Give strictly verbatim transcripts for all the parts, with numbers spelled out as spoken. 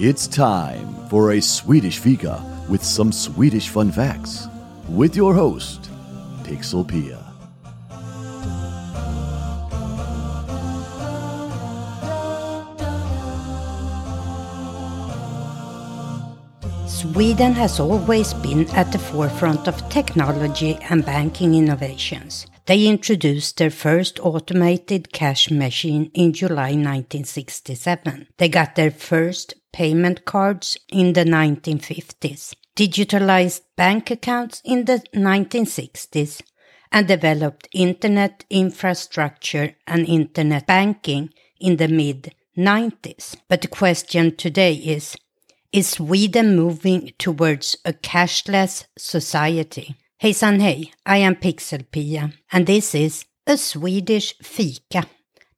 It's time for A Swedish Fika with some Swedish fun facts with your host, Pixel Pia. Sweden has always been at the forefront of technology and banking innovations. They introduced their first automated cash machine in July nineteen sixty-seven. They got their first payment cards in the nineteen fifties, digitalized bank accounts in the nineteen sixties, and developed internet infrastructure and internet banking in the mid nineties. But the question today is, is Sweden moving towards a cashless society? Hejsan hej, I am Pixel Pia, and this is A Swedish Fika,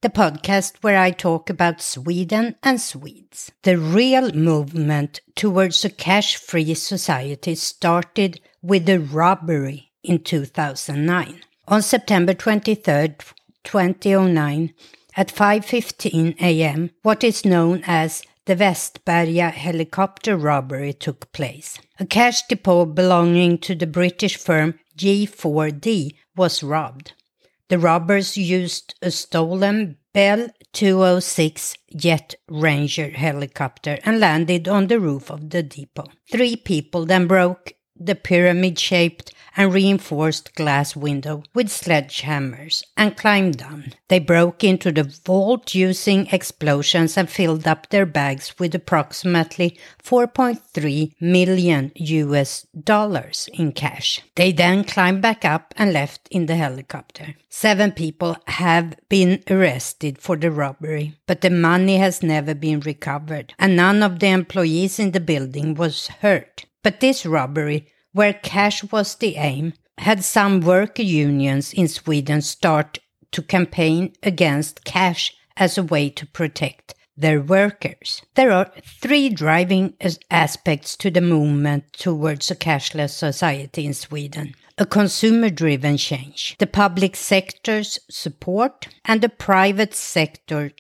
the podcast where I talk about Sweden and Swedes. The real movement towards a cash-free society started with the robbery in two thousand nine. On September twenty-third, twenty oh nine, at five fifteen a.m., what is known as the Västberga helicopter robbery took place. A cash depot belonging to the British firm G four D was robbed. The robbers used a stolen Bell two oh six Jet Ranger helicopter and landed on the roof of the depot. Three people then broke the pyramid-shaped and reinforced glass window with sledgehammers and climbed down. They broke into the vault using explosions and filled up their bags with approximately four point three million U S dollars in cash. They then climbed back up and left in the helicopter. Seven people have been arrested for the robbery, but the money has never been recovered, and none of the employees in the building was hurt. But this robbery, where cash was the aim, had some worker unions in Sweden start to campaign against cash as a way to protect their workers. There are three driving aspects to the movement towards a cashless society in Sweden: a consumer-driven change, the public sector's support, and the private sector's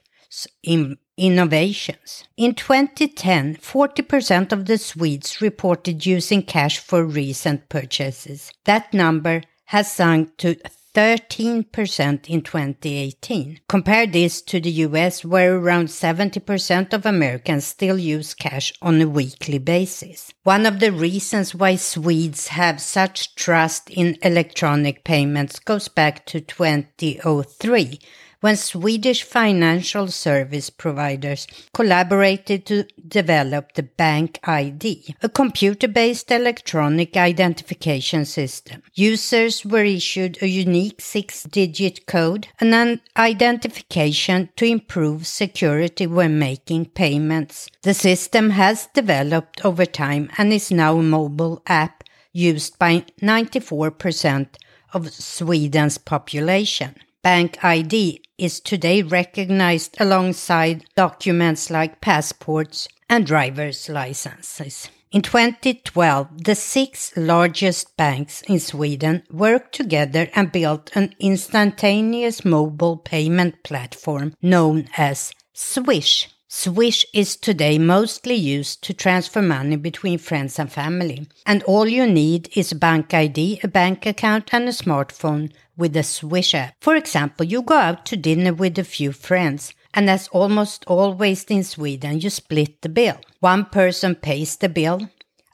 involvement. Innovations. In twenty ten, forty percent of the Swedes reported using cash for recent purchases. That number has sunk to thirteen percent in twenty eighteen. Compare this to the U S, where around seventy percent of Americans still use cash on a weekly basis. One of the reasons why Swedes have such trust in electronic payments goes back to two thousand three, when Swedish financial service providers collaborated to develop the Bank I D, a computer-based electronic identification system. Users were issued a unique six-digit code and an identification to improve security when making payments. The system has developed over time and is now a mobile app used by ninety-four percent of Sweden's population. Bank I D is today recognized alongside documents like passports and driver's licenses. In twenty twelve, the six largest banks in Sweden worked together and built an instantaneous mobile payment platform known as Swish. Swish is today mostly used to transfer money between friends and family, and all you need is a bank I D, a bank account, and a smartphone with a Swish app. For example, you go out to dinner with a few friends, and as almost always in Sweden, you split the bill. One person pays the bill,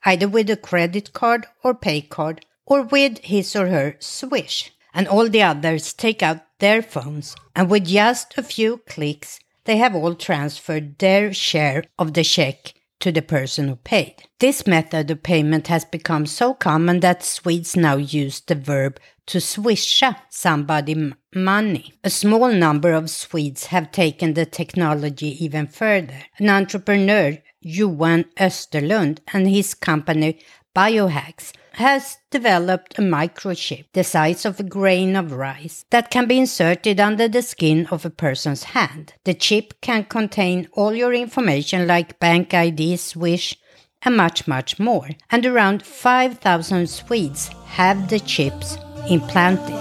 either with a credit card or pay card, or with his or her Swish, and all the others take out their phones, and with just a few clicks, they have all transferred their share of the check to the person who paid. This method of payment has become so common that Swedes now use the verb to swisha somebody m- money. A small number of Swedes have taken the technology even further. An entrepreneur, Johan Österlund, and his company Biohacks has developed a microchip the size of a grain of rice that can be inserted under the skin of a person's hand. The chip can contain all your information like bank I D, Swish, and much, much more. And around five thousand Swedes have the chips implanted.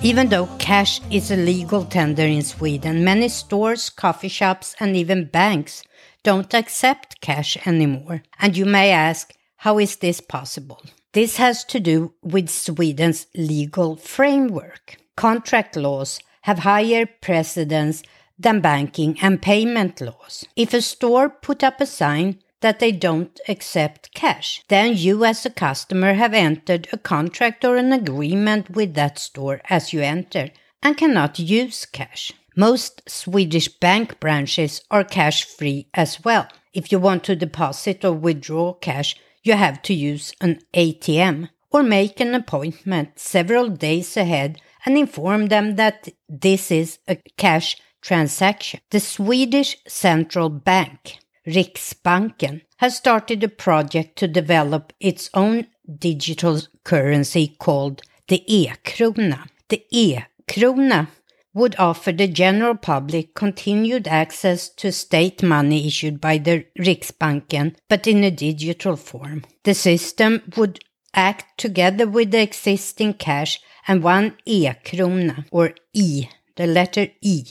Even though cash is a legal tender in Sweden, many stores, coffee shops and even banks don't accept cash anymore. And you may ask, how is this possible? This has to do with Sweden's legal framework. Contract laws have higher precedence than banking and payment laws. If a store put up a sign that they don't accept cash, then you as a customer have entered a contract or an agreement with that store as you enter and cannot use cash. Most Swedish bank branches are cash-free as well. If you want to deposit or withdraw cash, you have to use an A T M or make an appointment several days ahead and inform them that this is a cash transaction. The Swedish Central Bank, Riksbanken, has started a project to develop its own digital currency called the e-krona. The e-krona would offer the general public continued access to state money issued by the Riksbanken, but in a digital form. The system would act together with the existing cash and one e-krona, or E, the letter E,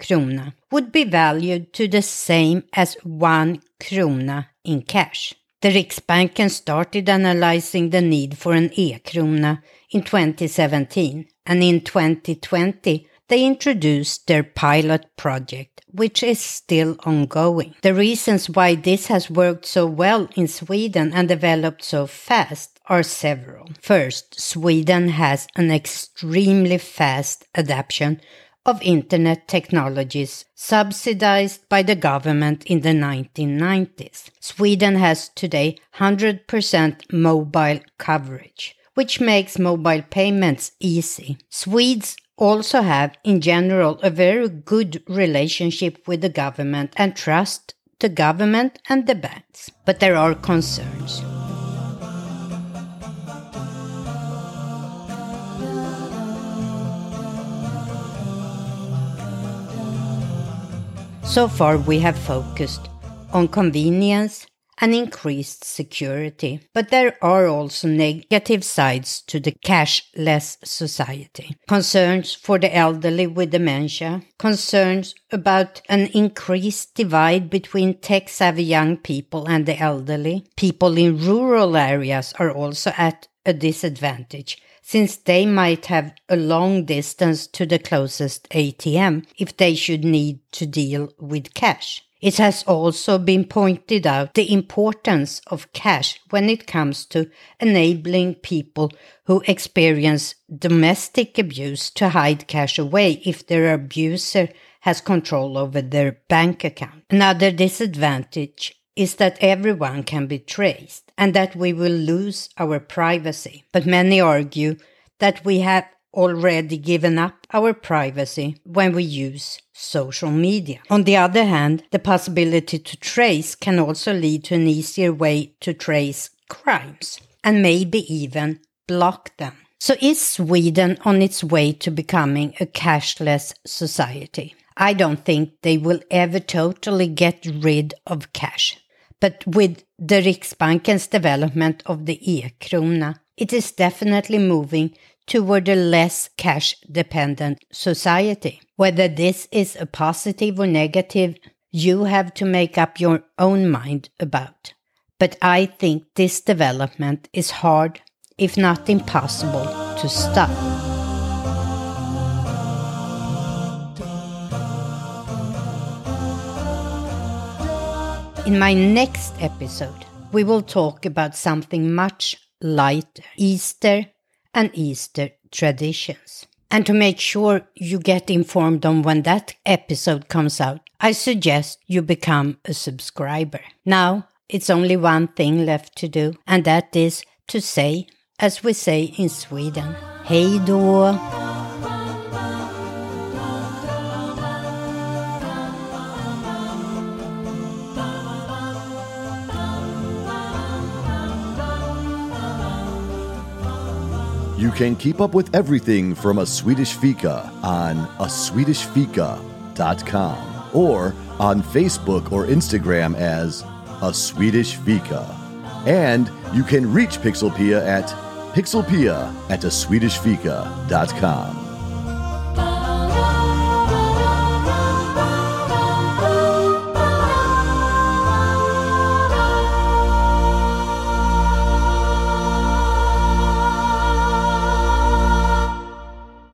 krona, would be valued to the same as one krona in cash. The Riksbanken started analyzing the need for an e-krona in twenty seventeen, and in twenty twenty they introduced their pilot project, which is still ongoing. The reasons why this has worked so well in Sweden and developed so fast are several. First, Sweden has an extremely fast adoption of internet technologies subsidized by the government in the nineteen nineties. Sweden has today one hundred percent mobile coverage, which makes mobile payments easy. Swedes also have, in general, a very good relationship with the government and trust the government and the banks. But there are concerns. So far we have focused on convenience and increased security, but there are also negative sides to the cashless society. Concerns for the elderly with dementia, concerns about an increased divide between tech-savvy young people and the elderly. People in rural areas are also at a disadvantage, since they might have a long distance to the closest A T M if they should need to deal with cash. It has also been pointed out the importance of cash when it comes to enabling people who experience domestic abuse to hide cash away if their abuser has control over their bank account. Another disadvantage is that everyone can be traced and that we will lose our privacy. But many argue that we have already given up our privacy when we use social media. On the other hand, the possibility to trace can also lead to an easier way to trace crimes and maybe even block them. So is Sweden on its way to becoming a cashless society? I don't think they will ever totally get rid of cash. But with the Riksbanken's development of the e-krona, it is definitely moving toward a less cash-dependent society. Whether this is a positive or negative, you have to make up your own mind about. But I think this development is hard, if not impossible, to stop. In my next episode, we will talk about something much lighter, Easter and Easter traditions. And to make sure you get informed on when that episode comes out, I suggest you become a subscriber. Now, it's only one thing left to do, and that is to say, as we say in Sweden, hej då! You can keep up with everything from A Swedish Fika on a swedish fika dot com or on Facebook or Instagram as A Swedish Fika. And you can reach Pixel Pia at pixel pia at a swedish fika dot com.